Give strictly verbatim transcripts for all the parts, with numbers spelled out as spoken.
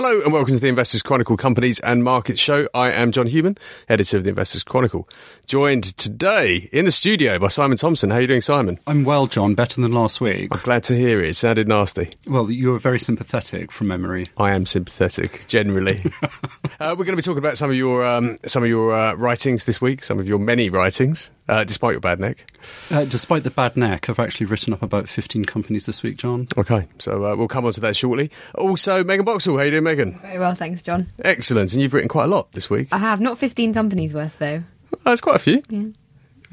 Hello and welcome to the Investors Chronicle Companies and Markets Show. I am John Heumann, editor of the Investors Chronicle, joined today in the studio by Simon Thompson. How are you doing, Simon? I'm well, John, better than last week. I'm glad to hear it. It sounded nasty. Well, you were very sympathetic from memory. I am sympathetic, generally. uh, we're going to be talking about some of your um, some of your uh, writings this week, some of your many writings, uh, despite your bad neck. Uh, despite the bad neck, I've actually written up about fifteen companies this week, John. Okay, so uh, we'll come on to that shortly. Also, Megan Boxall, how are you doing, Megan? Very well, thanks, John. Excellent. And you've written quite a lot this week. I have. Not fifteen companies worth, though. Well, that's quite a few. Yeah.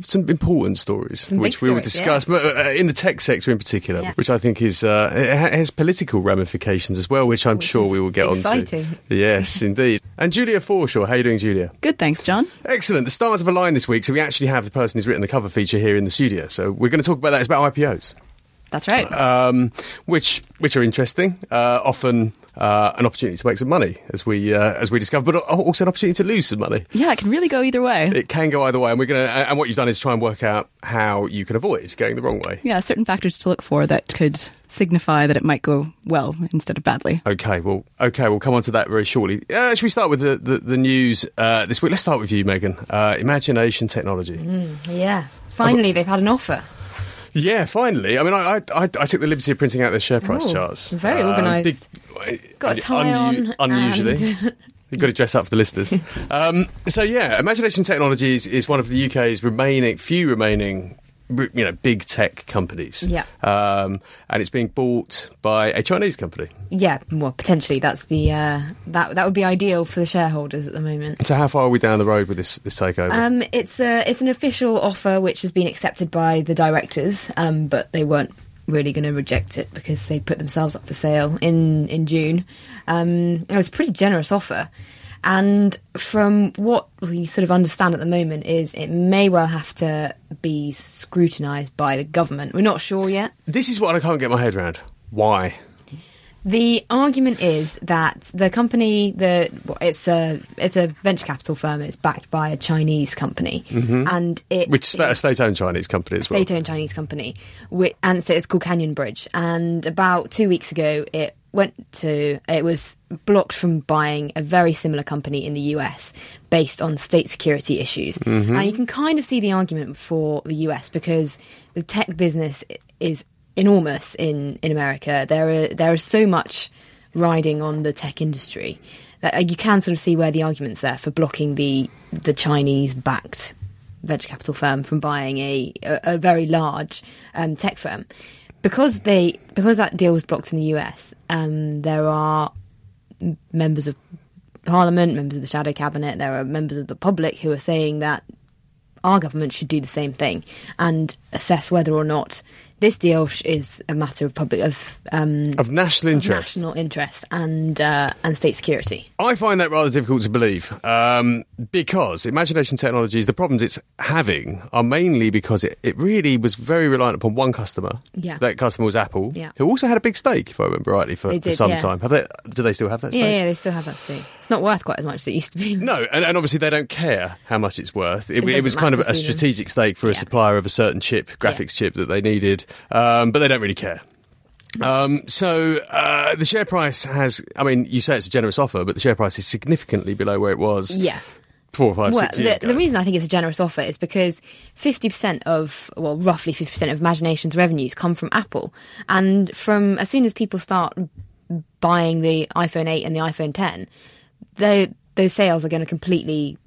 Some important stories, Some which we will stories, discuss, yes. In the tech sector in particular, yeah. Which I think is uh, it has political ramifications as well, which I'm which sure we will get exciting. onto. Exciting. Yes, indeed. And Julia Forshaw, how are you doing, Julia? Good, thanks, John. Excellent. The stars have aligned this week, so we actually have the person who's written the cover feature here in the studio. So we're going to talk about that. It's about I P Os. That's right. Um, which which are interesting, uh, often uh, an opportunity to make some money, as we uh, as we discover, but also an opportunity to lose some money. Yeah, it can really go either way. It can go either way, and we're gonna. And what you've done is try and work out how you can avoid going the wrong way. Yeah, certain factors to look for that could signify that it might go well instead of badly. Okay, well, okay, we'll come on to that very shortly. Uh, should we start with the the, the news uh, this week? Let's start with you, Megan. Uh, Imagination Technology. Mm, yeah, finally got- they've had an offer. Yeah, finally. I mean, I, I I took the liberty of printing out their share price oh, charts. Very uh, organised. Got a tie un- on. Unusually. And... You've got to dress up for the listeners. um, so, yeah, Imagination Technologies is one of the U K's remaining, few remaining, you know, big tech companies. Yeah. Um, and it's being bought by a Chinese company. Yeah, well, potentially. That's the uh, that that would be ideal for the shareholders at the moment. So, how far are we down the road with this this takeover? Um, it's a it's an official offer which has been accepted by the directors, um, but they weren't really going to reject it because they put themselves up for sale in in June. Um, it was a pretty generous offer. And from what we sort of understand at the moment is it may well have to be scrutinised by the government. We're not sure yet. This is what I can't get my head around. Why? The argument is that the company, the well, it's a it's a venture capital firm. It's backed by a Chinese company, mm-hmm. and it which is a state-owned Chinese company as well. State-owned Chinese company, which, and so it's called Canyon Bridge. And about two weeks ago, it. Went to it was blocked from buying a very similar company in the U S based on state security issues. Mm-hmm. Now you can kind of see the argument for the U S because the tech business is enormous in, in America. There are there is so much riding on the tech industry that you can sort of see where the argument's there for blocking the the Chinese backed venture capital firm from buying a a, a very large um, tech firm. Because they, because that deal was blocked in the U S, um, there are members of Parliament, members of the shadow cabinet, there are members of the public who are saying that our government should do the same thing and assess whether or not this deal is a matter of public of um, of national interest, of national interest, and uh, and state security. I find that rather difficult to believe um, because Imagination Technologies, the problems it's having are mainly because it, it really was very reliant upon one customer. Yeah, that customer was Apple, yeah. who also had a big stake, if I remember rightly, for, did, for some yeah. time. Have they? Do they still have that stake? Yeah, yeah, they still have that stake. It's not worth quite as much as it used to be. No, and, and obviously they don't care how much it's worth. It, it, it was kind of a strategic them. stake for a yeah. supplier of a certain chip, graphics yeah. chip that they needed. Um, but they don't really care. Um, so uh, the share price has, I mean, you say it's a generous offer, but the share price is significantly below where it was yeah. four or five, well, six years the, ago. The reason I think it's a generous offer is because fifty percent of, well, roughly fifty percent of Imagination's revenues come from Apple. And from as soon as people start buying the iPhone eight and the iPhone ten, they, those sales are going to completely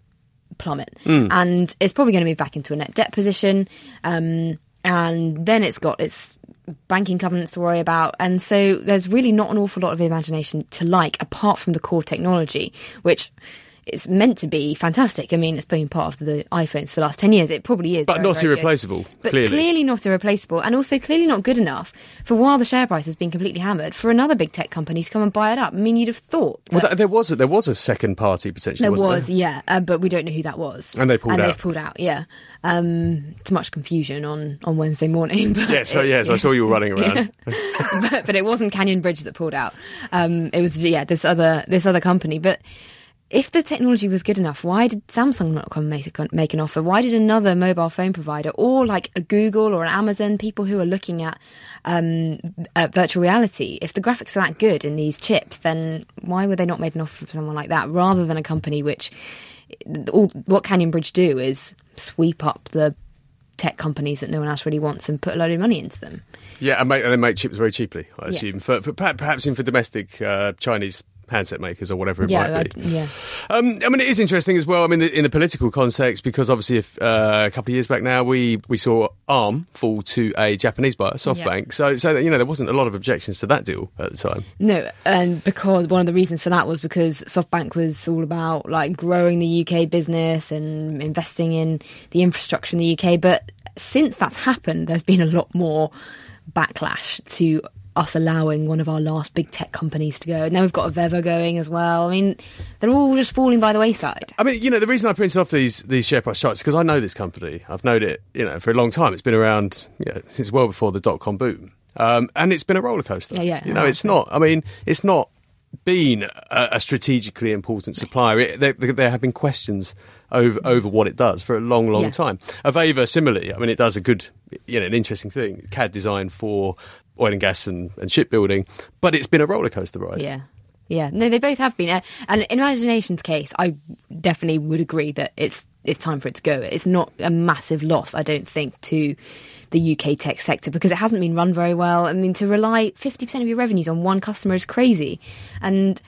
plummet. Mm. And it's probably going to move back into a net debt position. Um And then it's got its banking covenants to worry about. And so there's really not an awful lot of imagination to like, apart from the core technology, which is meant to be fantastic. I mean, it's been part of the iPhones for the last ten years. It probably is. But very, not very irreplaceable, good. But clearly. clearly not irreplaceable. And also clearly not good enough for while the share price has been completely hammered for another big tech company to come and buy it up. I mean, you'd have thought. Well, that, there, was a, there was a second party, potentially, there wasn't was, there? yeah. Uh, but we don't know who that was. And they pulled and out. And they've pulled out, yeah. Um, too much confusion on, on Wednesday morning. But yeah, so, it, yes, yeah. I saw you all running around. Yeah. but, but it wasn't Canyon Bridge that pulled out. Um, it was, yeah, this other this other company. But if the technology was good enough, why did Samsung not come make, a, make an offer? Why did another mobile phone provider, or like a Google or an Amazon, people who are looking at, um, at virtual reality, if the graphics are that good in these chips, then why were they not made an offer for someone like that, rather than a company which, all what Canyon Bridge do is sweep up the tech companies that no one else really wants and put a load of money into them. Yeah, and, make, and they make chips very cheaply, I assume, yeah. for, for perhaps in for domestic uh, Chinese handset makers or whatever it yeah, might I'd, be. Yeah, um, I mean, it is interesting as well, I mean, in the political context, because obviously if, uh, a couple of years back now, we, we saw ARM fall to a Japanese buyer, SoftBank. Yeah. So, so you know, there wasn't a lot of objections to that deal at the time. No, and because one of the reasons for that was because SoftBank was all about, like, growing the U K business and investing in the infrastructure in the U K. But since that's happened, there's been a lot more backlash to us allowing one of our last big tech companies to go. Now we've got a Vever going as well. I mean, they're all just falling by the wayside. I mean, you know, the reason I printed off these these share price charts is because I know this company. I've known it, you know, for a long time. It's been around, you know, since well before the dot-com boom. Um, and it's been a roller coaster. Yeah, yeah. You know, it's not, I mean, it's not been a, a strategically important supplier. It, there, there have been questions over over what it does for a long, long yeah. time. Aveva, similarly, I mean, it does a good, you know, an interesting thing. C A D design for oil and gas and, and shipbuilding, but it's been a roller coaster ride. Yeah, yeah. No, they both have been. And in Imagination's case, I definitely would agree that it's it's time for it to go. It's not a massive loss, I don't think, to the U K tech sector, because it hasn't been run very well. I mean, to rely fifty percent of your revenues on one customer is crazy, and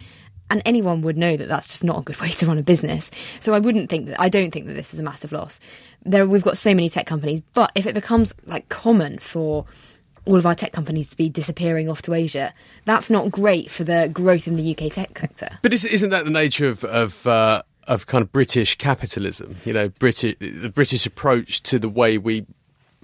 and anyone would know that that's just not a good way to run a business. So I wouldn't think that. I don't think that this is a massive loss. There, we've got so many tech companies, but if it becomes like common for all of our tech companies to be disappearing off to Asia, that's not great for the growth in the U K tech sector. But isn't that the nature of of, uh, of kind of British capitalism? You know, British the British approach to the way we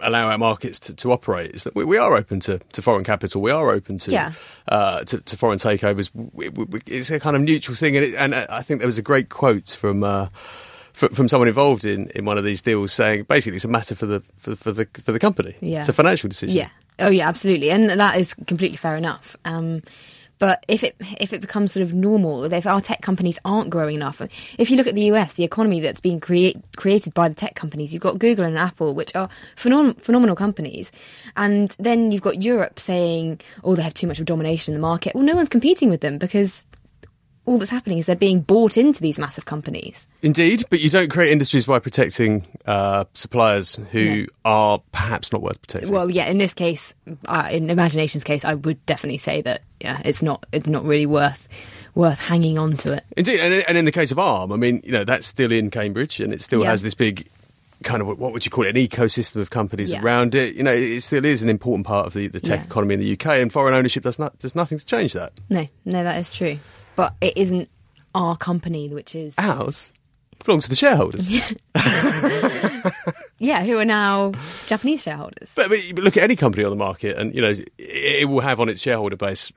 allow our markets to, to operate is that we, we are open to, to foreign capital. We are open to yeah. uh, to, to foreign takeovers. We, we, it's a kind of neutral thing, and, it, and I think there was a great quote from. Uh, From someone involved in, in one of these deals, saying basically it's a matter for the for, for the for the company. Yeah. It's a financial decision. Yeah. Oh yeah, absolutely, and that is completely fair enough. Um, but if it if it becomes sort of normal, if our tech companies aren't growing enough, if you look at the U S, the economy that's been create, created by the tech companies, you've got Google and Apple, which are phenom- phenomenal companies, and then you've got Europe saying, oh, they have too much of domination in the market. Well, no one's competing with them because all that's happening is they're being bought into these massive companies. Indeed, but you don't create industries by protecting uh, suppliers who yeah. are perhaps not worth protecting. Well, yeah, in this case, uh, in Imagination's case, I would definitely say that yeah, it's not it's not really worth worth hanging on to it. Indeed, and, and in the case of ARM, I mean, you know, that's still in Cambridge, and it still yeah. has this big kind of, what would you call it, an ecosystem of companies yeah. around it. You know, it still is an important part of the, the tech yeah. economy in the U K, and foreign ownership does not does nothing to change that. No, no, that is true. But it isn't our company, which is ours. It belongs to the shareholders. Yeah. yeah, who are now Japanese shareholders. But, but look at any company on the market, and you know it, it will have on its shareholder base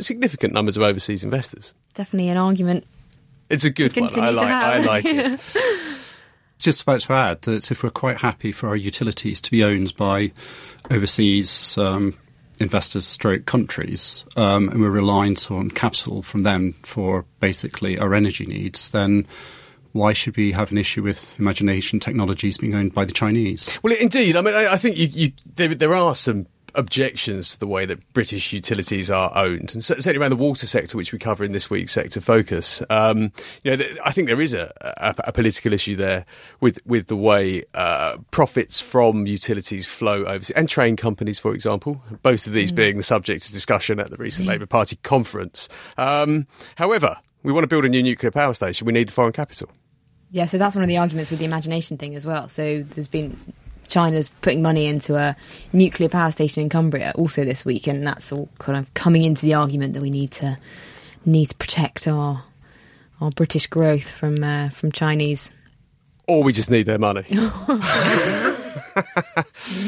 significant numbers of overseas investors. Definitely an argument. It's a good one. I like. I like it. Just about to add that if we're quite happy for our utilities to be owned by overseas Um, investors stroke countries, um, and we're reliant on capital from them for basically our energy needs, then why should we have an issue with Imagination Technologies being owned by the Chinese? Well, indeed. I mean, I, I think you, you, there, there are some objections to the way that British utilities are owned, and certainly around the water sector, which we cover in this week's Sector Focus. Um, you know, th- I think there is a, a, a political issue there with with the way uh, profits from utilities flow overseas, and train companies, for example. Both of these mm. being the subject of discussion at the recent Labour Party conference. Um, however, we want to build a new nuclear power station. We need the foreign capital. Yeah, so that's one of the arguments with the Imagination thing as well. So there's been, China's putting money into a nuclear power station in Cumbria also this week, and that's all kind of coming into the argument that we need to need to protect our our British growth from uh, from Chinese. Or we just need their money.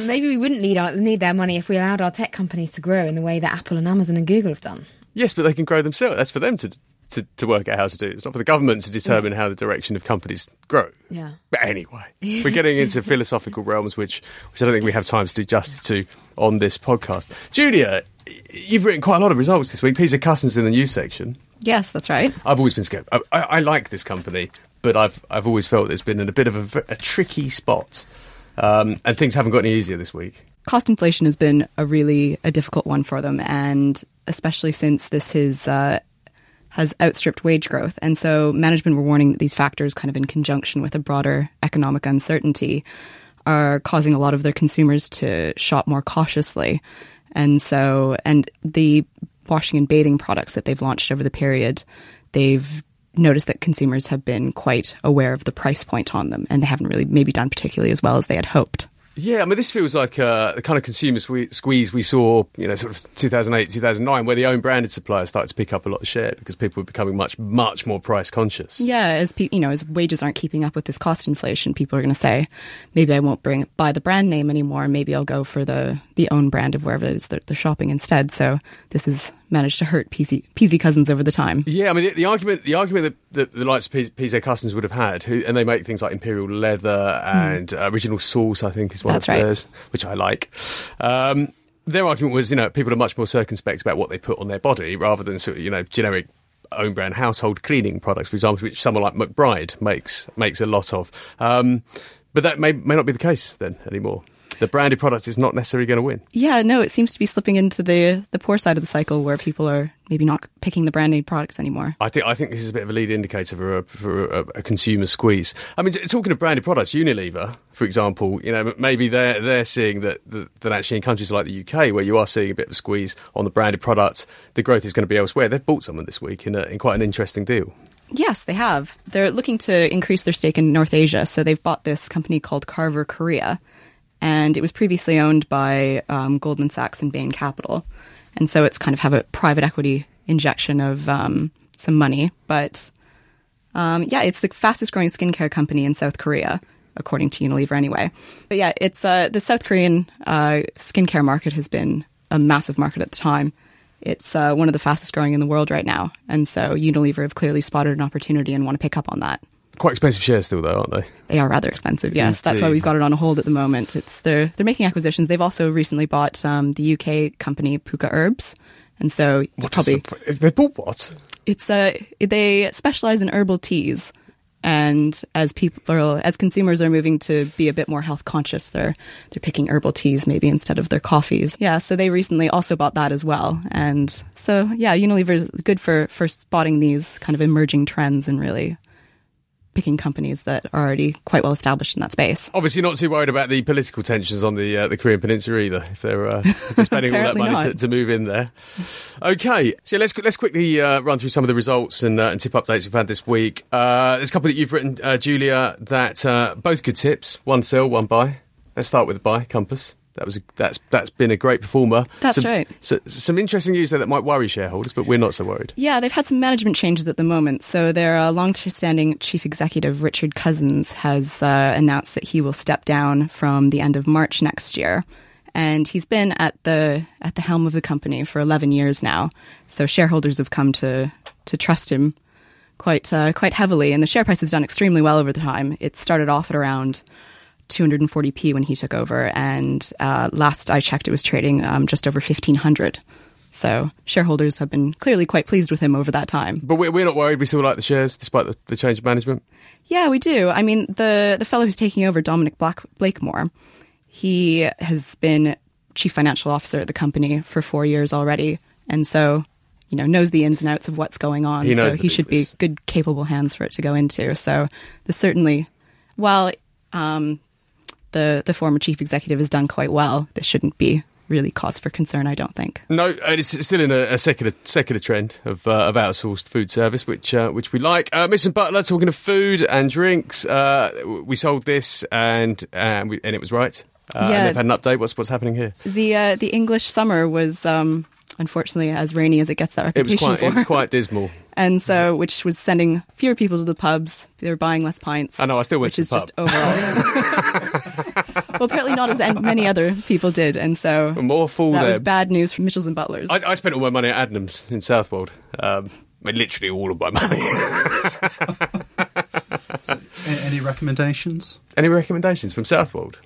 Maybe we wouldn't need our, need their money if we allowed our tech companies to grow in the way that Apple and Amazon and Google have done. Yes, but they can grow themselves. That's for them to to, to work out how to do it. It's not for the government to determine yeah. how the direction of companies grow. Yeah. But anyway, we're getting into philosophical realms, which, which I don't think we have time to do justice to on this podcast. Julia, you've written quite a lot of results this week. P Z Cussons in the news section. Yes, that's right. I've always been scared. I, I, I like this company, but I've I've always felt it's been in a bit of a, a tricky spot, um, and things haven't got any easier this week. Cost inflation has been a really a difficult one for them, and especially since this is, uh, has outstripped wage growth. And so management were warning that these factors, kind of in conjunction with a broader economic uncertainty, are causing a lot of their consumers to shop more cautiously. And so, and the washing and bathing products that they've launched over the period, they've noticed that consumers have been quite aware of the price point on them, and they haven't really maybe done particularly as well as they had hoped. Yeah, I mean, this feels like uh, the kind of consumer squeeze we saw, you know, sort of two thousand eight, two thousand nine, where the own branded suppliers started to pick up a lot of share because people were becoming much, much more price conscious. Yeah, as pe- you know, as wages aren't keeping up with this cost inflation, people are going to say, maybe I won't bring buy the brand name anymore. Maybe I'll go for the, the own brand of wherever it is that they're shopping instead. So this has managed to hurt P Z, P Z Cussons over the time. Yeah, I mean, the, the argument the argument that, that the likes of P Z Cussons would have had, who, and they make things like Imperial Leather and mm. uh, Original Sauce, I think, is one That's of right. theirs, which I like. Um, their argument was, you know, people are much more circumspect about what they put on their body rather than sort of, you know, generic own brand household cleaning products, for example, which someone like McBride makes makes a lot of. Um, but that may may not be the case then anymore. The branded product is not necessarily going to win. Yeah, no, it seems to be slipping into the the poor side of the cycle where people are maybe not picking the branded products anymore. I think I think this is a bit of a lead indicator for a, for a, a consumer squeeze. I mean, talking of branded products, Unilever, for example, you know, maybe they're they're seeing that, that that actually in countries like the U K, where you are seeing a bit of a squeeze on the branded products, the growth is going to be elsewhere. They've bought someone this week in a, in quite an interesting deal. Yes, they have. They're looking to increase their stake in North Asia, so they've bought this company called Carver Korea. And it was previously owned by um, Goldman Sachs and Bain Capital. And so it's kind of have a private equity injection of um, some money. But um, yeah, it's the fastest growing skincare company in South Korea, according to Unilever anyway. But yeah, it's uh, the South Korean uh, skincare market has been a massive market at the time. It's uh, one of the fastest growing in the world right now. And so Unilever have clearly spotted an opportunity and want to pick up on that. Quite expensive shares still, though, aren't they? They are rather expensive, yes. Indeed. That's why we've got it on hold at the moment. It's They're, they're making acquisitions. They've also recently bought um, the U K company Puka Herbs. And so what probably... The, they bought what? It's uh, They specialise in herbal teas. And as people, as consumers are moving to be a bit more health conscious, they're, they're picking herbal teas maybe instead of their coffees. Yeah, so they recently also bought that as well. And so, yeah, Unilever's good for, for spotting these kind of emerging trends and really... picking companies that are already quite well established in that space. Obviously not too worried about the political tensions on the uh, the Korean Peninsula either, if they're, uh, if they're spending all that money to, to move in there. Okay, so let's let's quickly uh, run through some of the results and, uh, and tip updates we've had this week. Uh, there's a couple that you've written, uh, Julia, that uh, both good tips, one sell, one buy. Let's start with the buy, Compass. That was a, that's that's been a great performer. That's some, right. So, some interesting news there that might worry shareholders, but we're not so worried. Yeah, they've had some management changes at the moment. So their uh, long-standing chief executive, Richard Cousins, has uh, announced that he will step down from the end of March next year. And he's been at the at the helm of the company for eleven years now. So shareholders have come to, to trust him quite uh, quite heavily. And the share price has done extremely well over the time. It started off at around two hundred forty p when he took over, and uh, last I checked it was trading um, just over fifteen hundred. So shareholders have been clearly quite pleased with him over that time. But we're, we're not worried, we still like the shares despite the, the change of management? Yeah, we do. I mean, the, the fellow who's taking over, Dominic Black- Blakemore, he has been chief financial officer at the company for four years already, and so, you know, knows the ins and outs of what's going on, he knows so he business. Should be good, capable hands for it to go into. So this certainly, while um, The, the former chief executive has done quite well, this shouldn't be really cause for concern, I don't think. No, and it's still in a, a secular secular trend of uh, of outsourced food service, which uh, which we like. Uh, Miss and Butler, talking of food and drinks, uh, we sold this and and, we, and it was right. Uh, yeah. And they've had an update. What's what's happening here? The uh, the English summer was um, unfortunately as rainy as it gets that reputation. It was quite, for. It was quite dismal. And so, which was sending fewer people to the pubs. They were buying less pints. I know, I still went to the pub. Which is just overall... Well, apparently not as many other people did, and so more fool that there. Was bad news from Mitchells and Butlers. I, I spent all my money at Adnams in Southwold. Um, I mean, literally all of my money. So, any recommendations? Any recommendations from Southwold?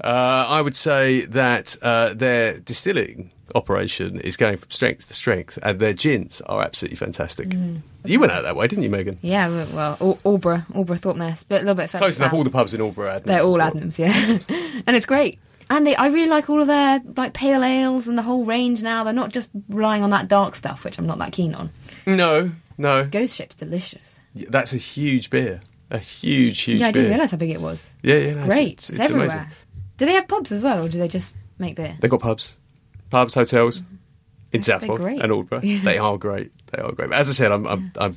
Uh, I would say that uh, their distilling operation is going from strength to strength, and their gins are absolutely fantastic. Mm. You went out that way, didn't you, Megan? Yeah, well, Aldeburgh, Aldeburgh Thorpe Ness, but a little bit further. Close enough, all the pubs in Aldeburgh are Adnams. They're all Adnams, yeah. And it's great. And they, I really like all of their like pale ales and the whole range now. They're not just relying on that dark stuff, which I'm not that keen on. No, no. Ghost Ship's delicious. Yeah, that's a huge beer. A huge, huge beer. Yeah, I didn't beer. realise how big it was. Yeah, yeah. It's no, great. It's, it's, it's everywhere. Amazing. Do they have pubs as well, or do they just make beer? They've got pubs. Pubs, hotels, mm-hmm. in Southwold and Aldeburgh. Yeah. They are great. They are great. But as I said, I'm I'm, yeah. I'm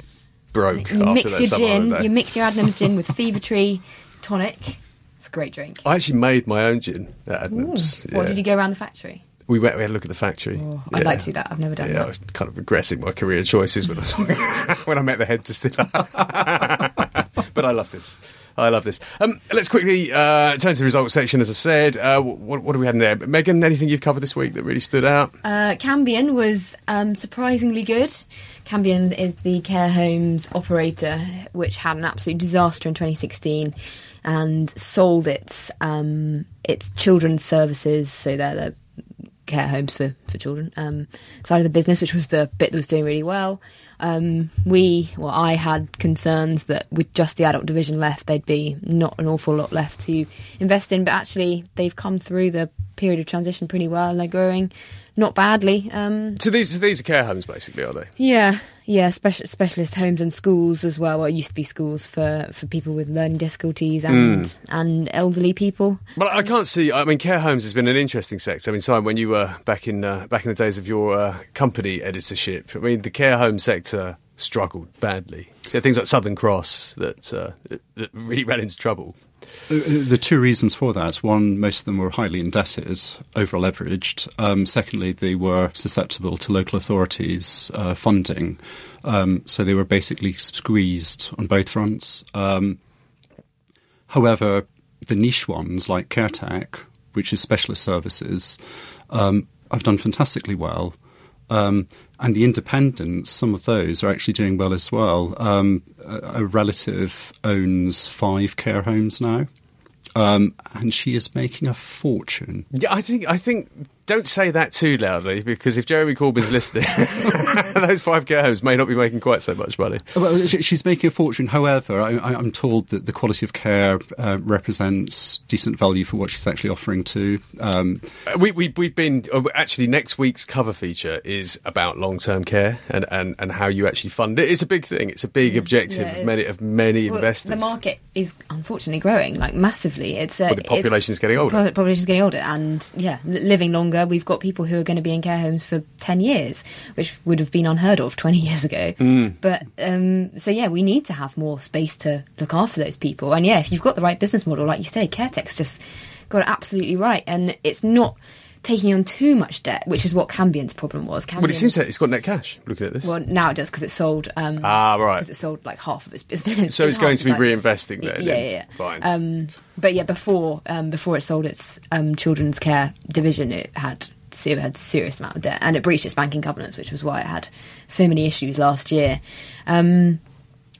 broke you after mix that your summer gin, holiday. You mix your Adnams gin with Fever Tree tonic. It's a great drink. I actually made my own gin at Adnams. Yeah. What, did you go around the factory? We went. We had a look at the factory. Oh, I'd yeah. like to do that. I've never done yeah, that. Yeah, I was kind of regressing my career choices when I, was, when I met the head distiller. But I love this. I love this. Um, let's quickly uh, turn to the results section, as I said. Uh, what, what do we have in there? Megan, anything you've covered this week that really stood out? Uh, Cambian was um, surprisingly good. Cambian is the care homes operator, which had an absolute disaster in twenty sixteen and sold its um, its children's services, so they're the care homes for, for children, um, side of the business, which was the bit that was doing really well. Um, we, well, I had concerns that with just the adult division left, there'd be not an awful lot left to invest in, but actually they've come through the period of transition pretty well, and they're growing not badly. Um, so these, these are care homes, basically, are they? Yeah, yeah, special, specialist homes and schools as well. Well, it used to be schools for, for people with learning difficulties and mm. and elderly people. Well, I can't see. I mean, care homes has been an interesting sector. I mean, Simon, when you were back in uh, back in the days of your uh, company editorship, I mean, the care home sector struggled badly. So things like Southern Cross that uh, that really ran into trouble. The two reasons for that. One, most of them were highly indebted, over-leveraged. Um, secondly, they were susceptible to local authorities' uh, funding. Um, so they were basically squeezed on both fronts. Um, however, the niche ones like CareTech, which is specialist services, um, have done fantastically well. Um, and the independents, some of those are actually doing well as well. Um, a, a relative owns five care homes now, um, and she is making a fortune. Yeah, I think. I think. Don't say that too loudly, because if Jeremy Corbyn's listening, those five care homes may not be making quite so much money. Well, she's making a fortune. However, I, I'm told that the quality of care uh, represents decent value for what she's actually offering to. Um, we, we, we've been... Actually, next week's cover feature is about long-term care and, and, and how you actually fund it. It's a big thing. It's a big objective yeah, of many, of many well, investors. The market is unfortunately growing, like, massively. It's uh, well, the population's getting older. The population's getting older and, yeah, living longer. We've got people who are going to be in care homes for ten years, which would have been unheard of twenty years ago. Mm. But um, so, yeah, we need to have more space to look after those people. And, yeah, if you've got the right business model, like you say, CareTech's just got it absolutely right. And it's not taking on too much debt, which is what Cambian's problem was. Cambian, well, it seems that it's got net cash, looking at this. Well, now it does, because it sold... Um, ah, right. Because it sold, like, half of its business. So it's going to be like, reinvesting there. Yeah, yeah, yeah. Fine. Um, but, yeah, before um, before it sold its um, children's care division, it had it had serious amount of debt, and it breached its banking covenants, which was why it had so many issues last year. Um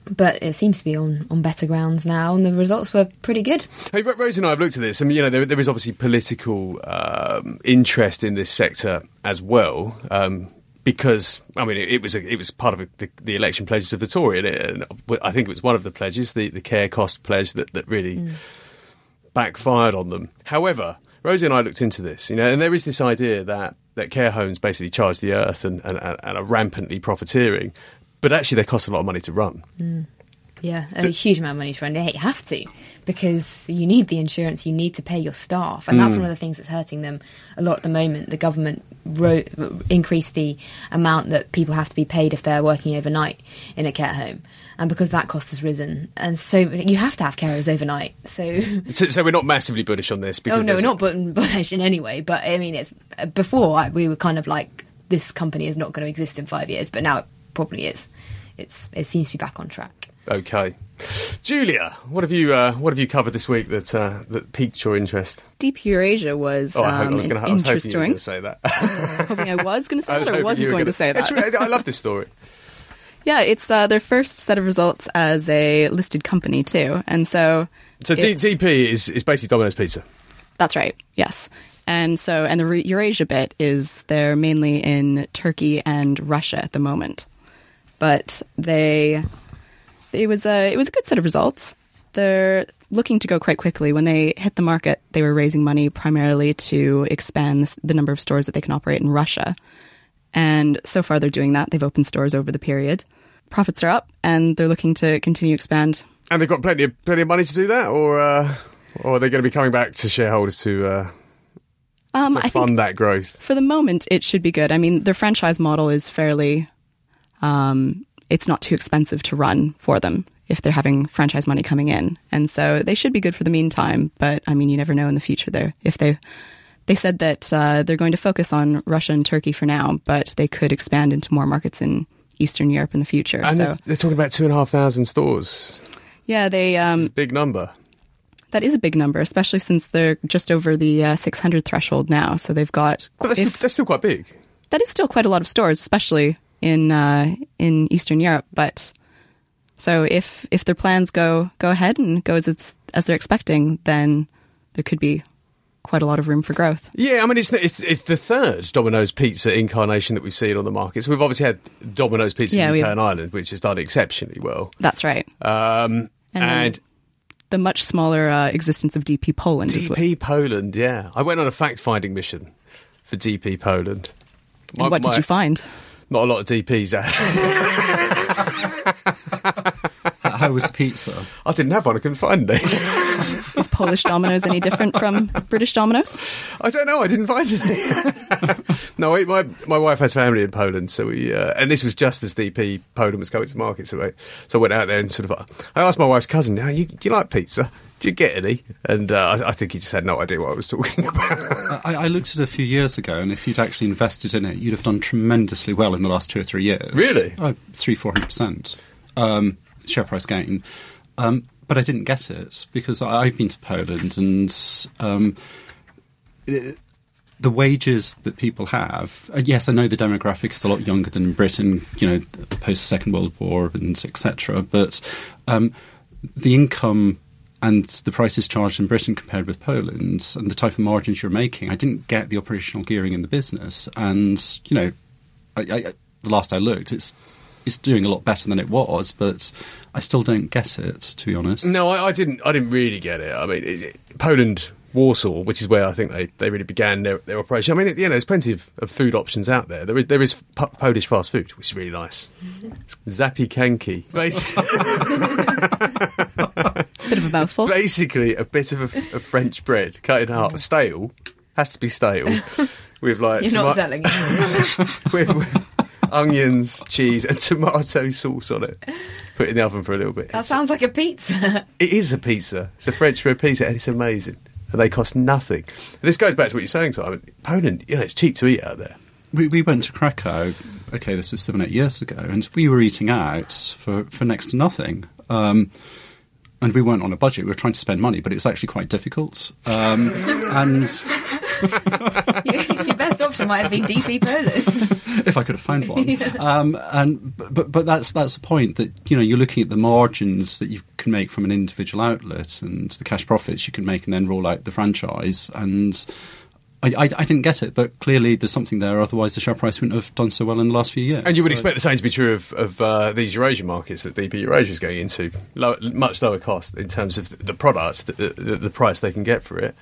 But it seems to be on, on better grounds now, and the results were pretty good. Hey, Rose and I have looked at this. I mean, you know, there, there is obviously political um, interest in this sector as well, um, because I mean, it, it was a, it was part of the, the election pledges of the Tory, and, it, and I think it was one of the pledges, the, the care cost pledge, that that really mm. backfired on them. However, Rosie and I looked into this, you know, and there is this idea that, that care homes basically charge the earth and, and, and are rampantly profiteering. But actually, they cost a lot of money to run. Mm. Yeah, a the, huge amount of money to run. They have to, because you need the insurance, you need to pay your staff. And that's mm. one of the things that's hurting them a lot at the moment. The government wrote, increased the amount that people have to be paid if they're working overnight in a care home. And because that cost has risen. And so you have to have carers overnight. So so, so we're not massively bullish on this. Because oh, no, we're not bullish in any way. But, I mean, it's before I, we were kind of like, this company is not going to exist in five years. But now... It, probably is it's it seems to be back on track. Okay, Julia, what have you uh, what have you covered this week that uh, that piqued your interest? D P Eurasia was oh, I, hope, um, I was going to interesting. You were going to say that. Hoping I was going to say that, or I wasn't going to say that. It's, I love this story. Yeah, it's uh, their first set of results as a listed company too, and so so D P is is basically Domino's Pizza. That's right. Yes. And so, and the Eurasia bit is they're mainly in Turkey and Russia at the moment. But they, it was a, it was a good set of results. They're looking to go quite quickly. When they hit the market, they were raising money primarily to expand the number of stores that they can operate in Russia. And so far they're doing that. They've opened stores over the period. Profits are up and they're looking to continue to expand. And they've got plenty of, plenty of money to do that? Or, uh, or are they going to be coming back to shareholders to... Uh... Um, to fund that growth? For the moment, it should be good. I mean, their franchise model is fairly, um, it's not too expensive to run for them if they're having franchise money coming in. And so they should be good for the meantime. But I mean, you never know in the future there. If they, they said that uh, they're going to focus on Russia and Turkey for now, but they could expand into more markets in Eastern Europe in the future. And so. They're talking about two and a half thousand stores. Yeah, they... Um, it's a big number. That is a big number, especially since they're just over the uh, six hundred threshold now. So they've got... But that's, if, still, that's still quite big. That is still quite a lot of stores, especially in uh, in Eastern Europe. But so if if their plans go go ahead and go as, it's, as they're expecting, then there could be quite a lot of room for growth. Yeah, I mean, it's, it's it's the third Domino's Pizza incarnation that we've seen on the market. So we've obviously had Domino's Pizza yeah, in U K and Ireland, which has done exceptionally well. That's right. Um, and... and then, the much smaller uh, existence of D P Poland. D P Poland, yeah. I went on a fact-finding mission for D P Poland. My, and what did my, you find? Not a lot of D Ps. How was the pizza? I didn't have one. I couldn't find any. Is Polish Domino's any different from British Domino's? I don't know. I didn't find any. No, I, my my wife has family in Poland, so we uh, and this was just as D P Poland was going to market, so I, so I went out there and sort of I asked my wife's cousin, "Now, you, do you like pizza? Do you get any?" And uh, I, I think he just had no idea what I was talking about. I, I looked at it a few years ago, and if you'd actually invested in it, you'd have done tremendously well in the last two or three years. Really, oh, three, four hundred percent share price gain. Um, But I didn't get it because I've been to Poland and um, it, the wages that people have. Uh, yes, I know the demographic is a lot younger than Britain, you know, post Second World War and et cetera. But um, the income and the prices charged in Britain compared with Poland and the type of margins you're making, I didn't get the operational gearing in the business. And you know, I, I, the last I looked, it's. It's doing a lot better than it was, but I still don't get it, to be honest. No, I, I didn't. I didn't really get it. I mean, it, it, Poland, Warsaw, which is where I think they, they really began their, their operation. I mean, it, you know, there's plenty of, of food options out there. There is there is po- Polish fast food, which is really nice. Zappy Kanki, basically. Bit of a mouthful. Basically, a bit of a, a French bread cut in half, stale, has to be stale. With like, you're not selling it. with, with, onions, cheese and tomato sauce on it. Put it in the oven for a little bit. That it's, sounds like a pizza. It is a pizza. It's a French bread pizza and it's amazing. And they cost nothing. And this goes back to what you're saying, Simon. Poland, you know, it's cheap to eat out there. We we went to Krakow, okay, this was seven, eight years ago, and we were eating out for, for next to nothing. Um, and we weren't on a budget. We were trying to spend money, but it was actually quite difficult. Um, and... Your best option might have been D P Poland, if I could have found one. Yeah. Um, and but but that's that's the point that you know you're looking at the margins that you can make from an individual outlet and the cash profits you can make, and then roll out the franchise. And I, I, I didn't get it, but clearly there's something there. Otherwise, the share price wouldn't have done so well in the last few years. And you would so. expect the same to be true of, of uh, these Eurasian markets that D P Eurasia is going into, low, much lower cost in terms of the products, the, the, the price they can get for it.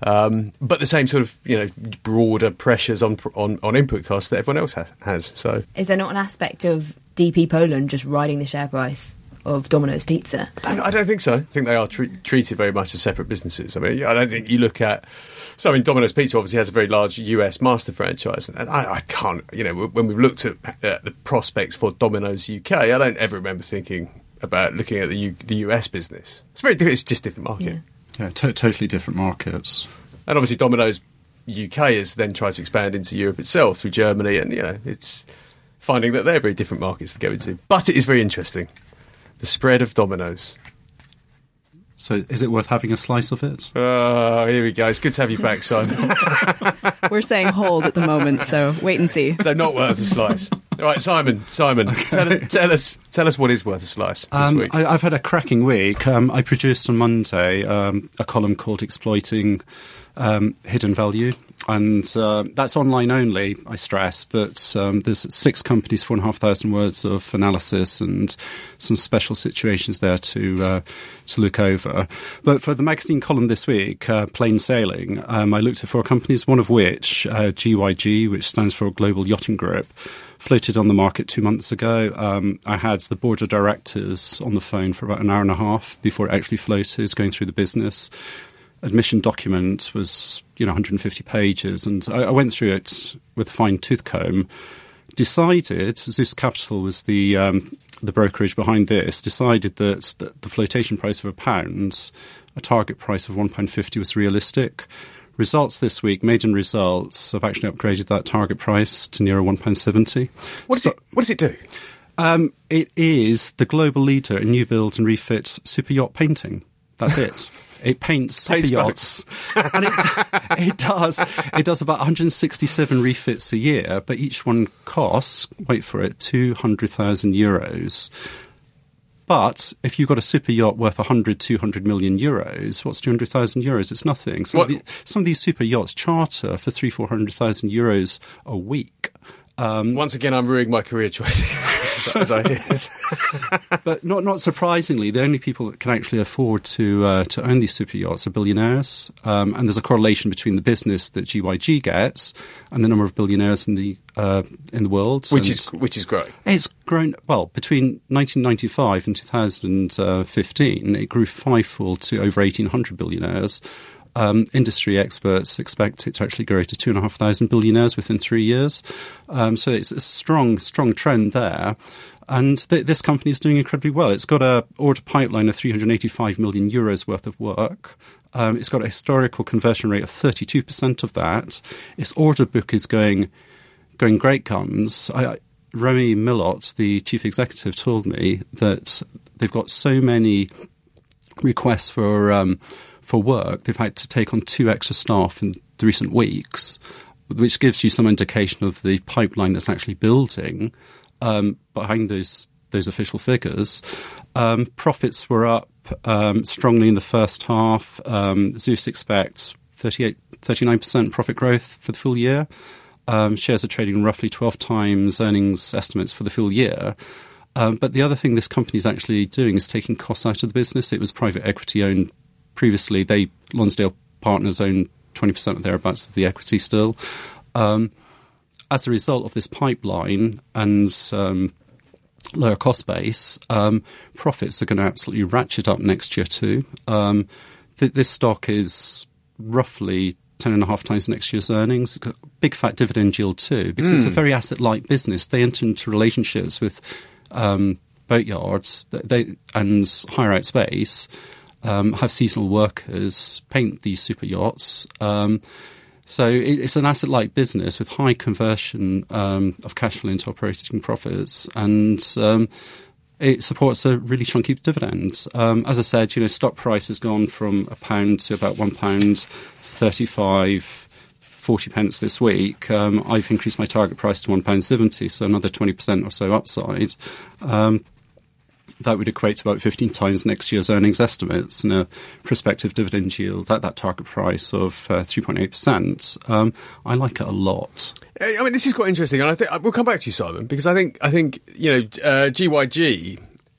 Um, but the same sort of, you know, broader pressures on on, on input costs that everyone else has, has. So, is there not an aspect of D P Poland just riding the share price of Domino's Pizza? I don't, I don't think so. I think they are tre- treated very much as separate businesses. I mean, I don't think you look at... So, I mean, Domino's Pizza obviously has a very large U S master franchise. And I, I can't... You know, when we've looked at uh, the prospects for Domino's U K, I don't ever remember thinking about looking at the, U, the U S business. It's very different. It's just a different market. Yeah. Yeah, to- totally different markets. And obviously Domino's U K has then tried to expand into Europe itself through Germany and, you know, it's finding that they're very different markets to go into. But it is very interesting, the spread of Domino's. So is it worth having a slice of it? Oh, here we go. It's good to have you back, Simon. We're saying hold at the moment, so wait and see. So not worth a slice. All right, Simon, Simon, okay. tell, tell us tell us what is worth a slice this um, week. I, I've had a cracking week. Um, I produced on Monday um, a column called Exploiting um, Hidden Value, And uh, that's online only, I stress, but um, there's six companies, four and a half thousand words of analysis and some special situations there to uh, to look over. But for the magazine column this week, uh, Plain Sailing, um, I looked at four companies, one of which, uh, G Y G, which stands for Global Yachting Group, floated on the market two months ago. Um, I had the board of directors on the phone for about an hour and a half before it actually floated, going through the business. Admission document was, you know, one hundred fifty pages, and I, I went through it with a fine tooth comb. Decided, Zeus Capital was the um, the brokerage behind this, decided that the, the flotation price of a pound, a target price of one pound fifty, was realistic. Results this week, maiden results, I've actually upgraded that target price to nearer one pound seventy. What, so, what does it do? Um, it is the global leader in new build and refit superyacht painting. That's it. It paints super yachts, and it, it does it does about one hundred sixty-seven refits a year, but each one costs, wait for it, two hundred thousand euros. But if you've got a super yacht worth one hundred, two hundred million euros, what's two hundred thousand euros? It's nothing. Some of, the, some of these super yachts charter for three, four hundred thousand euros a week. Um, Once again, I'm ruining my career choices, as I hear. But not not surprisingly, the only people that can actually afford to uh, to own these super yachts are billionaires. Um, and there's a correlation between the business that G Y G gets and the number of billionaires in the uh, in the world, which and is which is growing. It's grown well between nineteen ninety-five and two thousand fifteen. It grew fivefold to over eighteen hundred billionaires. Um, industry experts expect it to actually grow to two and a half thousand billionaires within three years. Um, so it's a strong, strong trend there. And th- this company is doing incredibly well. It's got a order pipeline of three hundred eighty-five million euros worth of work. Um, it's got a historical conversion rate of thirty-two percent of that. Its order book is going going great guns. I, I, Remy Millot, the chief executive, told me that they've got so many requests for... Um, for work, they've had to take on two extra staff in the recent weeks, which gives you some indication of the pipeline that's actually building um, behind those those official figures. Um, profits were up um, strongly in the first half. Um, Zeus expects thirty-eight, thirty-nine percent profit growth for the full year. Um, shares are trading roughly twelve times earnings estimates for the full year. Um, but the other thing this company is actually doing is taking costs out of the business. It was private equity owned previously. They, Lonsdale Partners, own twenty percent of thereabouts of the equity still. Um, as a result of this pipeline and um, lower cost base, um, profits are going to absolutely ratchet up next year too. Um, th- this stock is roughly ten and a half times next year's earnings. It's got a big fat dividend yield too, because mm. it's a very asset-light business. They enter into relationships with um, boatyards they, and hire-out space. Um, have seasonal workers paint these super yachts. Um, so it, it's an asset-light business with high conversion um, of cash flow into operating profits, and um, it supports a really chunky dividend. Um, as I said, you know, stock price has gone from a pound to about one pound thirty-five, forty pence this week. Um, I've increased my target price to one pound seventy, so another twenty percent or so upside. Um, That would equate to about fifteen times next year's earnings estimates and a prospective dividend yield at that target price of uh, three point eight percent. Um, I like it a lot. I mean, this is quite interesting, and I think we'll come back to you, Simon, because I think I think you know uh, G Y G,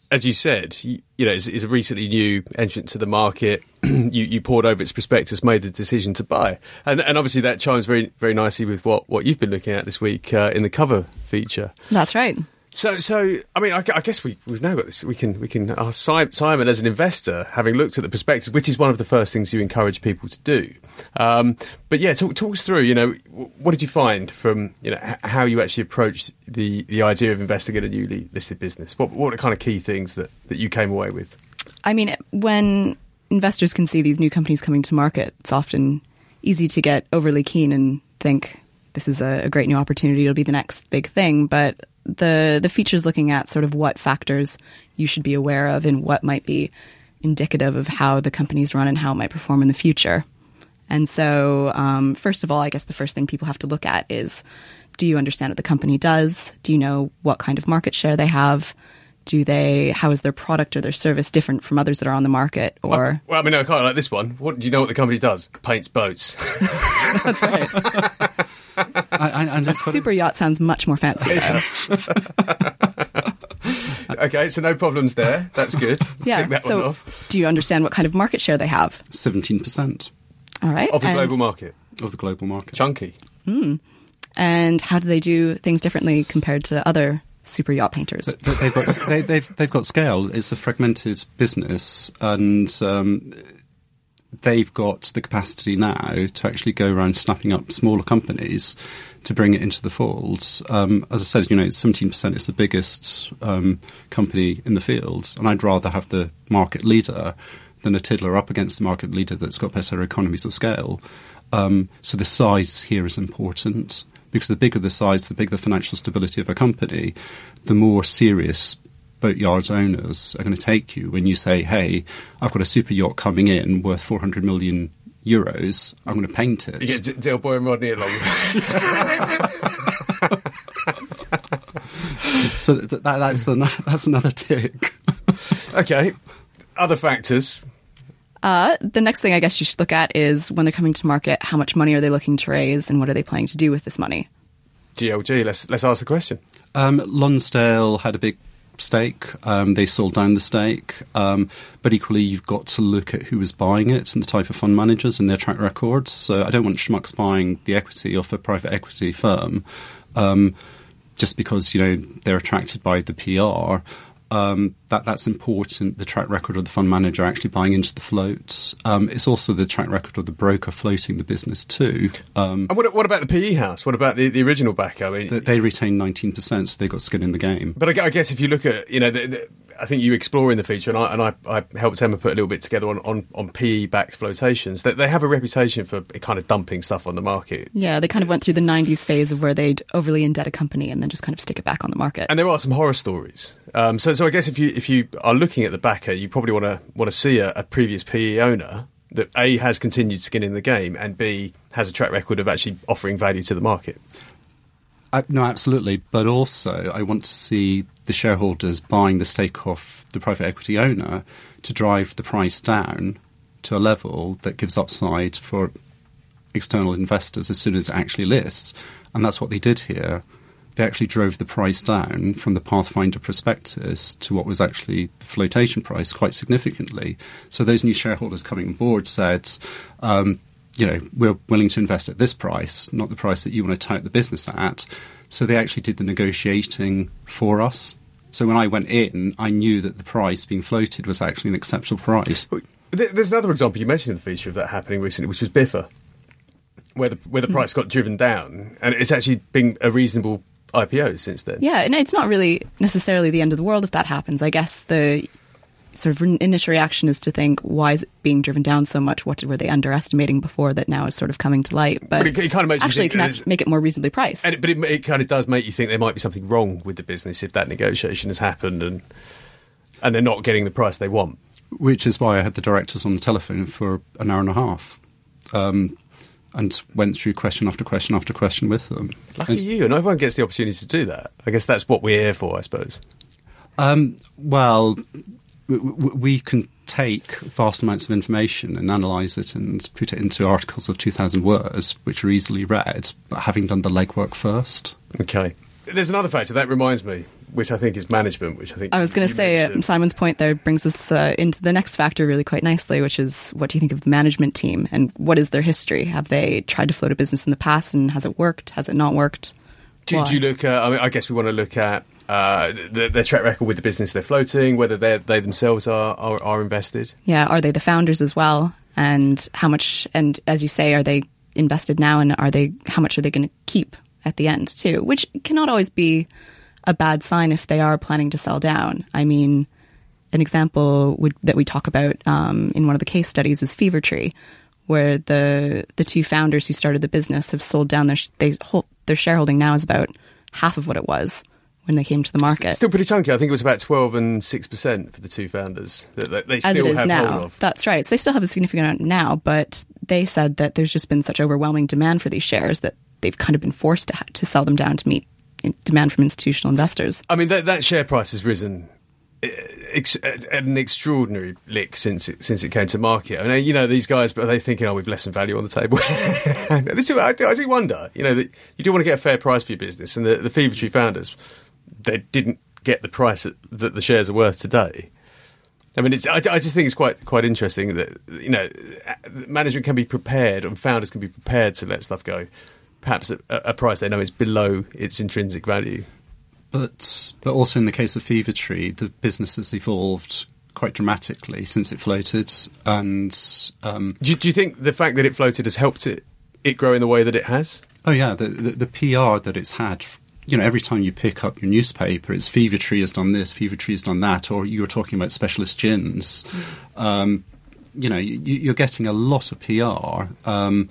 as you said, you, you know, is, is a recently new entrant to the market. you, you poured over its prospectus, made the decision to buy, and and obviously that chimes very very nicely with what what you've been looking at this week uh, in the cover feature. That's right. So, so I mean, I, I guess we, we've now got this. We can, we can ask Simon, as an investor, having looked at the prospectus, which is one of the first things you encourage people to do. Um, but yeah, talk, talk us through. You know, what did you find from you know how you actually approached the, the idea of investing in a newly listed business? What what are the kind of key things that, that you came away with? I mean, when investors can see these new companies coming to market, it's often easy to get overly keen and think this is a, a great new opportunity. It'll be the next big thing, but The the feature's looking at sort of what factors you should be aware of and what might be indicative of how the company's run and how it might perform in the future. And so, um, first of all, I guess the first thing people have to look at is, do you understand what the company does? Do you know what kind of market share they have? do they, how is their product or their service different from others that are on the market? Or well, I mean, I quite like this one. What do you know? What the company does? Paints boats. That's right. I, I, I'm just super yacht sounds much more fancy. Okay, so no problems there. That's good. Yeah. Take that so one off. Do you understand what kind of market share they have? seventeen percent. All right. Of the and global market. Of the global market. Chunky. Mm. And how do they do things differently compared to other super yacht painters? But, but they've, got, they, they've, they've got scale. It's a fragmented business, and um, they've got the capacity now to actually go around snapping up smaller companies to bring it into the fold. Um, as I said, you know, seventeen percent is the biggest um, company in the field, and I'd rather have the market leader than a tiddler up against the market leader that's got better economies of scale. Um, so the size here is important, because the bigger the size, the bigger the financial stability of a company, the more serious boatyard owners are going to take you when you say, hey, I've got a super yacht coming in worth four hundred million euros, I'm going to paint it. You get D- Dale Boy and Rodney along. So that, that's, the, that's another tick. Okay, other factors. Uh, the next thing I guess you should look at is when they're coming to market, how much money are they looking to raise and what are they planning to do with this money? D L G, let's let's ask the question. Um, Lonsdale had a big stake. Um, they sold down the stake. Um, but equally, you've got to look at who was buying it and the type of fund managers and their track records. So I don't want schmucks buying the equity off a private equity firm um, just because, you know, they're attracted by the P R. Um, that that's important, the track record of the fund manager actually buying into the floats. Um, it's also the track record of the broker floating the business too. Um, and what, what about the P E house? What about the, the original backer? I mean, they, they retained nineteen percent, so they've got skin in the game. But I, I guess if you look at, you know, the, the, I think you explore in the feature, and I, and I, I helped Emma put a little bit together on, on, on P E-backed flotations, that they, they have a reputation for kind of dumping stuff on the market. Yeah, they kind of went through the nineties phase of where they'd overly indebt a company and then just kind of stick it back on the market. And there are some horror stories. Um, so, so I guess if you if you are looking at the backer, you probably want to want to see a, a previous P E owner that A, has continued skin in the game, and B, has a track record of actually offering value to the market. Uh, no, absolutely. But also, I want to see the shareholders buying the stake off the private equity owner to drive the price down to a level that gives upside for external investors as soon as it actually lists. And that's what they did here. They actually drove the price down from the Pathfinder prospectus to what was actually the flotation price quite significantly. So those new shareholders coming on board said, um, you know, we're willing to invest at this price, not the price that you want to tout the business at. So they actually did the negotiating for us. So when I went in, I knew that the price being floated was actually an acceptable price. There's another example you mentioned in the feature of that happening recently, which was Biffa, where the, where the price got driven down. And it's actually been a reasonable I P O since then. Yeah, and it's not really necessarily the end of the world if that happens. I guess the sort of initial reaction is to think, why is it being driven down so much? What were they underestimating before that now is sort of coming to light? But, but it, it kind of makes actually you think, it can actually make it more reasonably priced. And it, but it, it kind of does make you think there might be something wrong with the business if that negotiation has happened and and they're not getting the price they want. Which is why I had the directors on the telephone for an hour and a half. Um And went through question after question after question with them. Lucky and, you, and everyone gets the opportunity to do that. I guess that's what we're here for, I suppose. Um, well, w- w- we can take vast amounts of information and analyse it and put it into articles of two thousand words, which are easily read, but having done the legwork first. Okay. There's another factor that reminds me, which I think is management, which I think... I was going to say, uh, Simon's point there brings us uh, into the next factor really quite nicely, which is what do you think of the management team and what is their history? Have they tried to float a business in the past and has it worked? Has it not worked? Do, do you look at... I mean, I guess we want to look at uh, the, their track record with the business they're floating, whether they they themselves are, are, are invested. Yeah, are they the founders as well? And how much... And as you say, are they invested now and are they how much are they going to keep at the end too? Which cannot always be... a bad sign if they are planning to sell down. I mean, an example would, that we talk about um, in one of the case studies is Fever Tree, where the the two founders who started the business have sold down their they hold, their shareholding now is about half of what it was when they came to the market. It's still pretty chunky. I think it was about twelve and six percent for the two founders that, that they still have now. Hold of. That's right. So they still have a significant amount now, but they said that there's just been such overwhelming demand for these shares that they've kind of been forced to, ha- to sell them down to meet demand from institutional investors. I mean, that, that share price has risen ex- at an extraordinary lick since it since it came to market. I mean, you know, these guys, but are they thinking, oh, we've less than value on the table? this is, I, I do wonder, you know, that you do want to get a fair price for your business, and the, the Fever Tree founders, they didn't get the price that, that the shares are worth today. I mean, it's. I, I just think it's quite quite interesting that, you know, management can be prepared and founders can be prepared to let stuff go, perhaps at a price they know is below its intrinsic value. But but also in the case of Fever Tree, the business has evolved quite dramatically since it floated. And um, do, do you think the fact that it floated has helped it it grow in the way that it has? Oh yeah, the the, the P R that it's had. You know, every time you pick up your newspaper, it's Fever Tree has done this, Fever Tree has done that, or you were talking about specialist gins. Um, you know, you, you're getting a lot of P R um,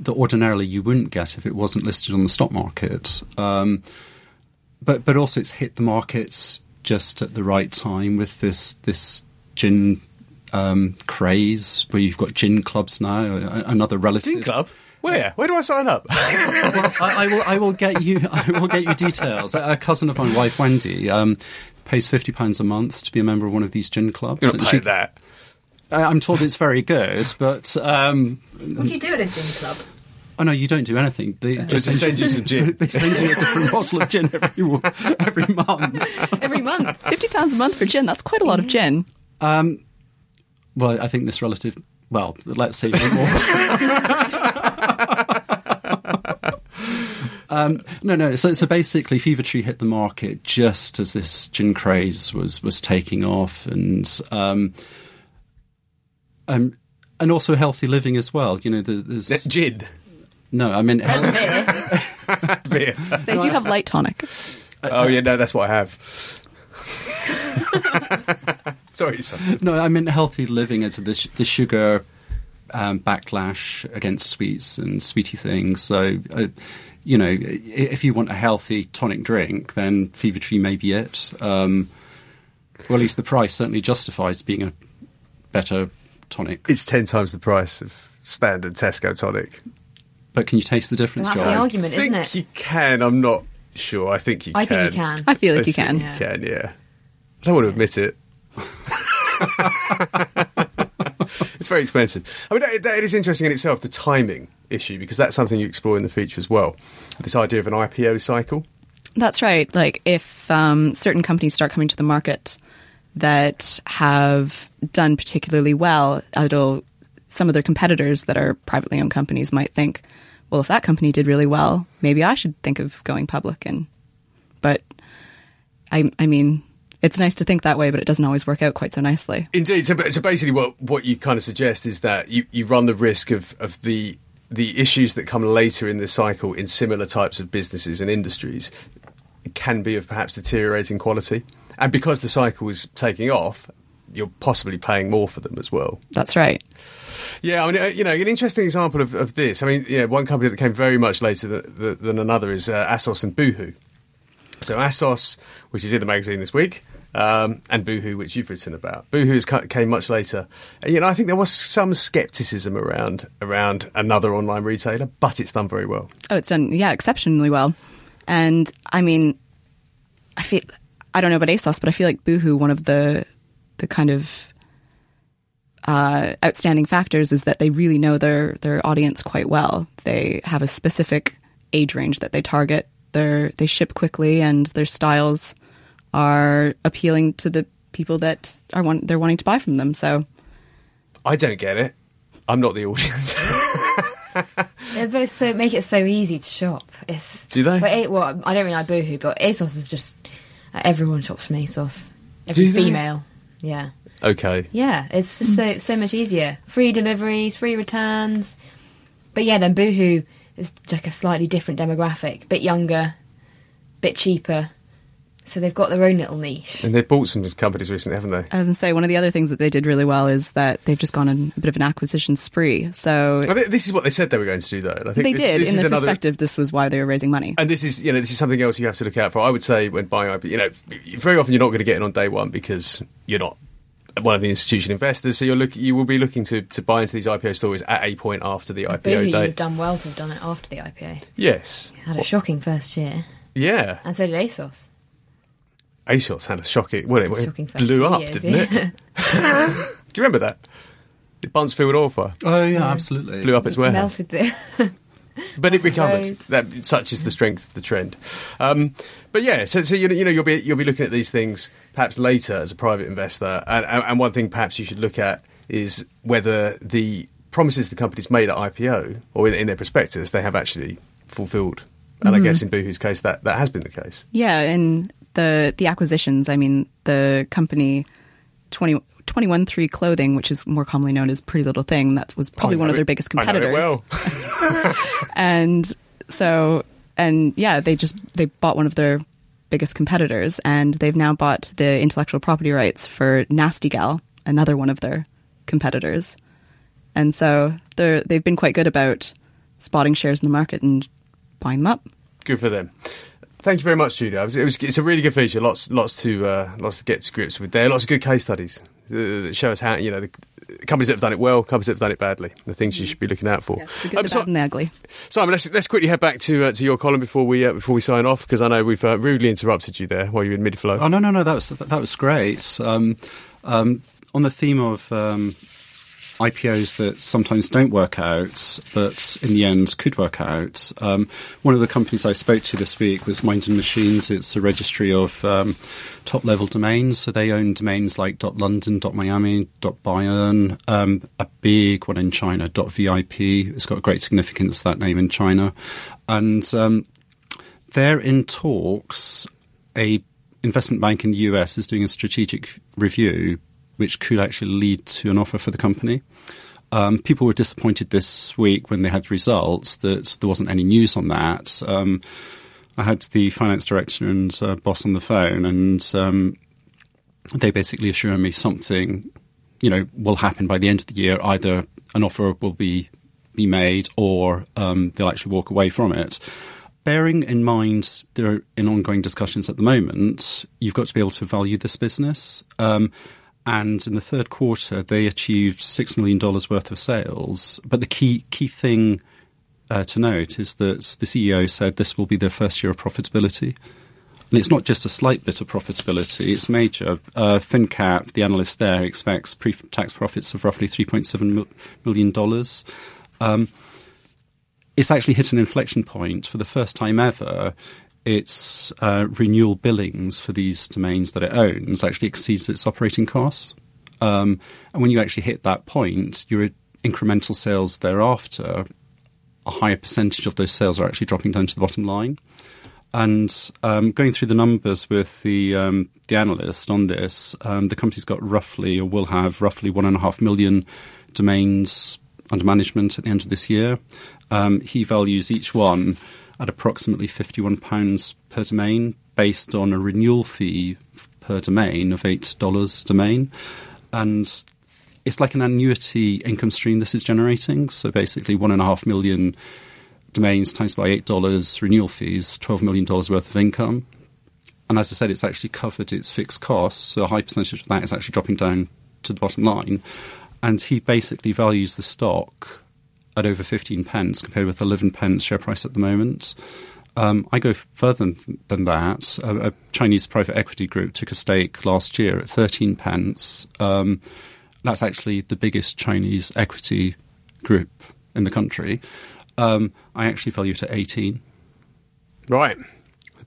that ordinarily you wouldn't get if it wasn't listed on the stock market. Um, but but also it's hit the markets just at the right time with this this gin um, craze where you've got gin clubs now, another relative... Gin club? Where? Where do I sign up? well, I, I will. I will get you. I will get you details. A, a cousin of my wife, Wendy, um, pays fifty pounds a month to be a member of one of these gin clubs. You're not paying that. I, I'm told it's very good, but um, what do you do at a gin club? Oh no, you don't do anything. They uh, just they send you some gin. They send you a different bottle of gin every every month. every month, fifty pounds a month for gin. That's quite a lot of gin. Um, well, I think this relative. Well, let's say no more. Um, no, no. So, so basically, Fever Tree hit the market just as this gin craze was was taking off, and um, um and also healthy living as well. You know, the, there's That's gin. No, I mean health- beer. They do have light tonic. Oh yeah, no, that's what I have. sorry, sorry. No, I mean healthy living as the sh- the sugar um, backlash against sweets and sweetie things. So. Uh, You know, if you want a healthy tonic drink, then Fever Tree may be it. Um, well, at least the price certainly justifies being a better tonic. It's ten times the price of standard Tesco tonic. But can you taste the difference, well, that's John? The argument, isn't it? I think you can. I'm not sure. I think you I can. I think you can. I feel like I you can. Yeah. You can, yeah. I don't want to admit it. It's very expensive. I mean, it, it is interesting in itself, the timing issue, because that's something you explore in the feature as well. This idea of an I P O cycle. That's right. Like if um, certain companies start coming to the market that have done particularly well, although some of their competitors that are privately owned companies might think, well, if that company did really well, maybe I should think of going public. And but I, I mean... It's nice to think that way, but it doesn't always work out quite so nicely. Indeed. So, so basically what, what you kind of suggest is that you, you run the risk of, of the the issues that come later in the cycle in similar types of businesses and industries can be of perhaps deteriorating quality. And because the cycle is taking off, you're possibly paying more for them as well. That's right. Yeah, I mean, you know, an interesting example of, of this, I mean, yeah, one company that came very much later than, than another is uh, Asos and Boohoo. So Asos, which is in the magazine this week, um, and Boohoo, which you've written about. Boohoo came much later. And, you know, I think there was some scepticism around around another online retailer, but it's done very well. Oh, it's done, yeah, exceptionally well. And I mean, I feel I don't know about Asos, but I feel like Boohoo, one of the the kind of uh, outstanding factors is that they really know their their audience quite well. They have a specific age range that they target. They're, they ship quickly, and their styles are appealing to the people that are want, they're wanting to buy from them. So, I don't get it. I'm not the audience. They both so make it so easy to shop. It's, do they? But it, well, I don't really like Boohoo, but ASOS is just uh, everyone shops from ASOS. Every do female, they? Yeah. Okay. Yeah, it's just so so much easier. Free deliveries, free returns. But yeah, then Boohoo. It's like a slightly different demographic, bit younger, bit cheaper. So they've got their own little niche. And they've bought some companies recently, haven't they? I was going to say, one of the other things that they did really well is that they've just gone on a bit of an acquisition spree. So I think this is what they said they were going to do, though. I think they this, did. This in their another... perspective, this was why they were raising money. And this is, you know, this is something else you have to look out for. I would say when buying I P, you know, very often you're not going to get in on day one because you're not one of the institutional investors, so you're look, you will be looking to, to buy into these I P O stories at a point after the I P O date. You've done well to have done it after the I P O. Yes. You had a what? Shocking first year. Yeah. And so did ASOS. ASOS had a shocking... Well, it, shocking it blew up, years, didn't yeah. it? Do you remember that? The Buncefield oil fire. Oh, yeah, yeah, absolutely. Blew up its warehouse. Melted there. But it recovered. That, such is the strength of the trend. Um, but yeah, so, so you know, you know, you'll be you'll be looking at these things perhaps later as a private investor. And, and one thing perhaps you should look at is whether the promises the company's made at I P O or in, in their prospectus they have actually fulfilled. And mm-hmm. I guess in Boohoo's case, that, that has been the case. Yeah, and the the acquisitions. I mean, the company twenty. twenty-one three Clothing, which is more commonly known as Pretty Little Thing, that was probably one of their biggest competitors. I know it well. And so, and yeah, they just, they bought one of their biggest competitors, and they've now bought the intellectual property rights for Nasty Gal, another one of their competitors. And so they're, they've been quite good about spotting shares in the market and buying them up. Good for them. Thank you very much, Julia. It was, it was, it's a really good feature. Lots, lots to, uh, lots to get to grips with there. Lots of good case studies uh, that show us how, you know, the companies that have done it well, companies that have done it badly, the things you should be looking out for. Yeah, the good, um, the bad, and the ugly. Simon, let's let's quickly head back to uh, to your column before we uh, before we sign off, because I know we've uh, rudely interrupted you there while you were in mid flow. Oh no, no, no, that was that was great. Um, um, on the theme of um, I P Os that sometimes don't work out, but in the end could work out. Um, one of the companies I spoke to this week was Mind and Machines. It's a registry of um, top-level domains. So they own domains like .london, .miami, .bayern, um, a big one in China, .vip. It's got great significance, that name in China. And um, they're in talks. A investment bank in the U S is doing a strategic review which could actually lead to an offer for the company. Um, people were disappointed this week when they had results that there wasn't any news on that. Um, I had the finance director and uh, boss on the phone, and um, they basically assured me something, you know, will happen by the end of the year. Either an offer will be, be made, or um, they'll actually walk away from it. Bearing in mind they're in ongoing discussions at the moment, you've got to be able to value this business. Um And in the third quarter, they achieved six million dollars worth of sales. But the key key thing uh, to note is that the C E O said this will be their first year of profitability. And it's not just a slight bit of profitability, it's major. Uh, FinCap, the analyst there, expects pre-tax profits of roughly three point seven million dollars. Um, it's actually hit an inflection point for the first time ever. Its uh, renewal billings for these domains that it owns actually exceeds its operating costs. Um, and when you actually hit that point, your incremental sales thereafter, a higher percentage of those sales are actually dropping down to the bottom line. And um, going through the numbers with the um, the analyst on this, um, the company's got roughly, or will have roughly, one and a half million domains under management at the end of this year. Um, he values each one at approximately fifty-one pounds per domain, based on a renewal fee per domain of eight dollars a domain. And it's like an annuity income stream this is generating. So basically one and a half million domains times by eight dollars renewal fees, twelve million dollars worth of income. And as I said, it's actually covered its fixed costs. So a high percentage of that is actually dropping down to the bottom line. And he basically values the stock at over fifteen pence compared with eleven pence share price at the moment. Um, I go further than, than that. A, a Chinese private equity group took a stake last year at thirteen pence. Um, that's actually the biggest Chinese equity group in the country. Um, I actually value it at eighteen. Right.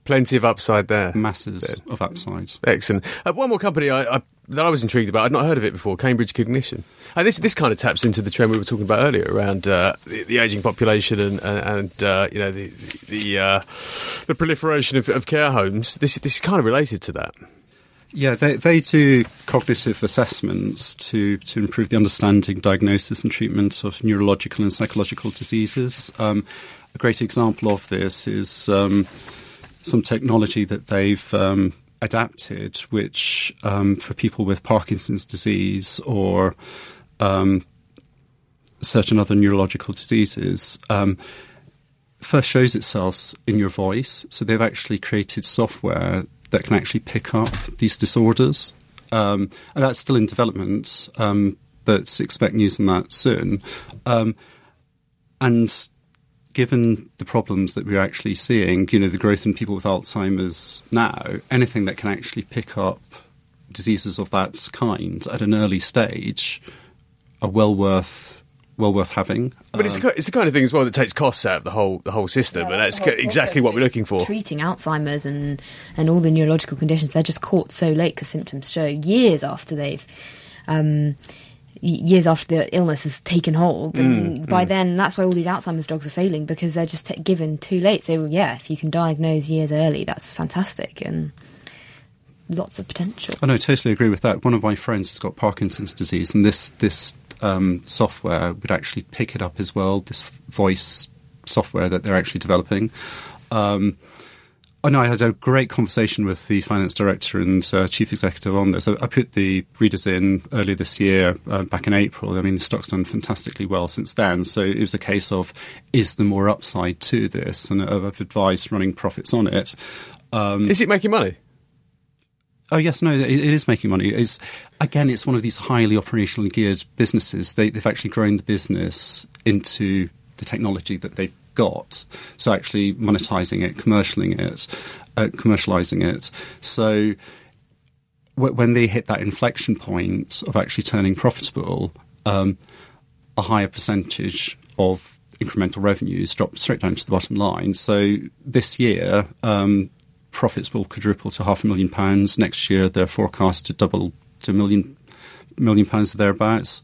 Plenty of upside there. Masses there. Of upside. Excellent. Uh, one more company I, I, that I was intrigued about, I'd not heard of it before, Cambridge Cognition. And this this kind of taps into the trend we were talking about earlier around uh, the, the ageing population and, and uh, you know, the the, uh, the proliferation of, of care homes. This, this is kind of related to that. Yeah, they, they do cognitive assessments to, to improve the understanding, diagnosis and treatment of neurological and psychological diseases. Um, a great example of this is... Um, some technology that they've um, adapted, which um, for people with Parkinson's disease or um, certain other neurological diseases, um, first shows itself in your voice. So they've actually created software that can actually pick up these disorders. Um, and that's still in development, um, but expect news on that soon. Um, and given the problems that we're actually seeing, you know, the growth in people with Alzheimer's now, anything that can actually pick up diseases of that kind at an early stage are well worth well worth having. But it's, it's the kind of thing as well that takes costs out of the whole the whole system, yeah, and that's exactly what we're looking for. Treating Alzheimer's and, and all the neurological conditions, they're just caught so late because symptoms show years after they've... Um, years after the illness has taken hold, and mm, by mm. then that's why all these Alzheimer's drugs are failing, because they're just t- given too late. So yeah, if you can diagnose years early, that's fantastic and lots of potential. I know, totally agree with that. One of my friends has got Parkinson's disease, and this this um, software would actually pick it up as well. This voice software that they're actually developing. Um, I know I had a great conversation with the finance director and uh, chief executive on this. I, I put the readers in earlier this year, uh, back in April. I mean, the stock's done fantastically well since then. So it was a case of, is there more upside to this? And I've advised running profits on it. Um, is it making money? Oh, yes, no, it, it is making money. It's, again, it's one of these highly operationally geared businesses. They, they've actually grown the business into the technology that they've got, so actually monetizing it, commercializing it, uh, commercializing it. So w- when they hit that inflection point of actually turning profitable, um, a higher percentage of incremental revenues drop straight down to the bottom line. So this year, um, profits will quadruple to half a million pounds. Next year, they're forecast to double to a million million pounds or thereabouts.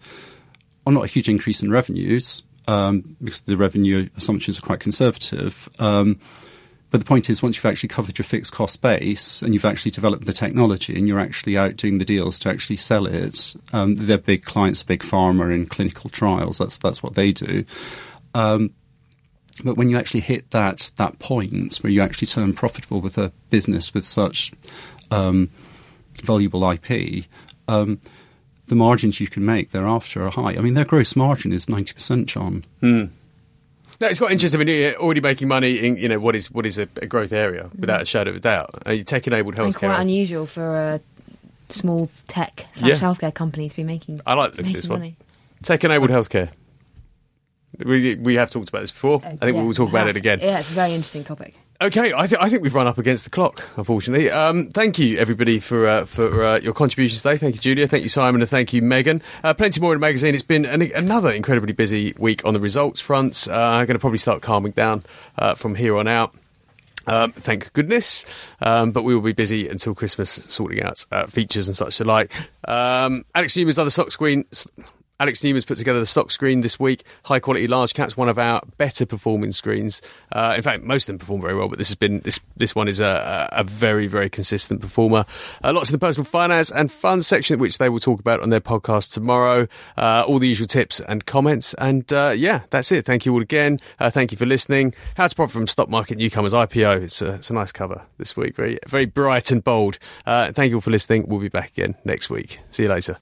Or not a huge increase in revenues. Um, because the revenue assumptions are quite conservative. Um, but the point is, once you've actually covered your fixed cost base and you've actually developed the technology and you're actually out doing the deals to actually sell it, um, they're big clients, big pharma in clinical trials. That's that's what they do. Um, but when you actually hit that that point where you actually turn profitable with a business with such um, valuable I P, um the margins you can make thereafter are high. I mean, their gross margin is ninety percent, John. Mm. No, it's quite interesting. I mean, you're already making money in, you know, what is what is a, a growth area, mm. without a shadow of a doubt. Uh, tech-enabled healthcare. It's quite health. unusual for a small tech slash yeah. healthcare company to be making I like the look of this one. Money. Tech-enabled healthcare. We we have talked about this before. Uh, I think yeah, we'll talk we about it again. Yeah, it's a very interesting topic. Okay, I, th- I think we've run up against the clock, unfortunately. Um, thank you, everybody, for uh, for uh, your contributions today. Thank you, Julia. Thank you, Simon. And thank you, Megan. Uh, plenty more in the magazine. It's been an, another incredibly busy week on the results front. Uh, I'm going to probably start calming down uh, from here on out. Um, thank goodness. Um, but we will be busy until Christmas, sorting out uh, features and such the like. Um, Alex Newman's other stock screen... Alex Newman's put together the stock screen this week. High quality large caps, one of our better performing screens. Uh, in fact, most of them perform very well, but this has been this this one is a, a very, very consistent performer. Uh, lots in the personal finance and fund section, which they will talk about on their podcast tomorrow. Uh, all the usual tips and comments. And uh, yeah, that's it. Thank you all again. Uh, thank you for listening. How to Profit from Stock Market Newcomers I P O. It's a, it's a nice cover this week. Very, very bright and bold. Uh, thank you all for listening. We'll be back again next week. See you later.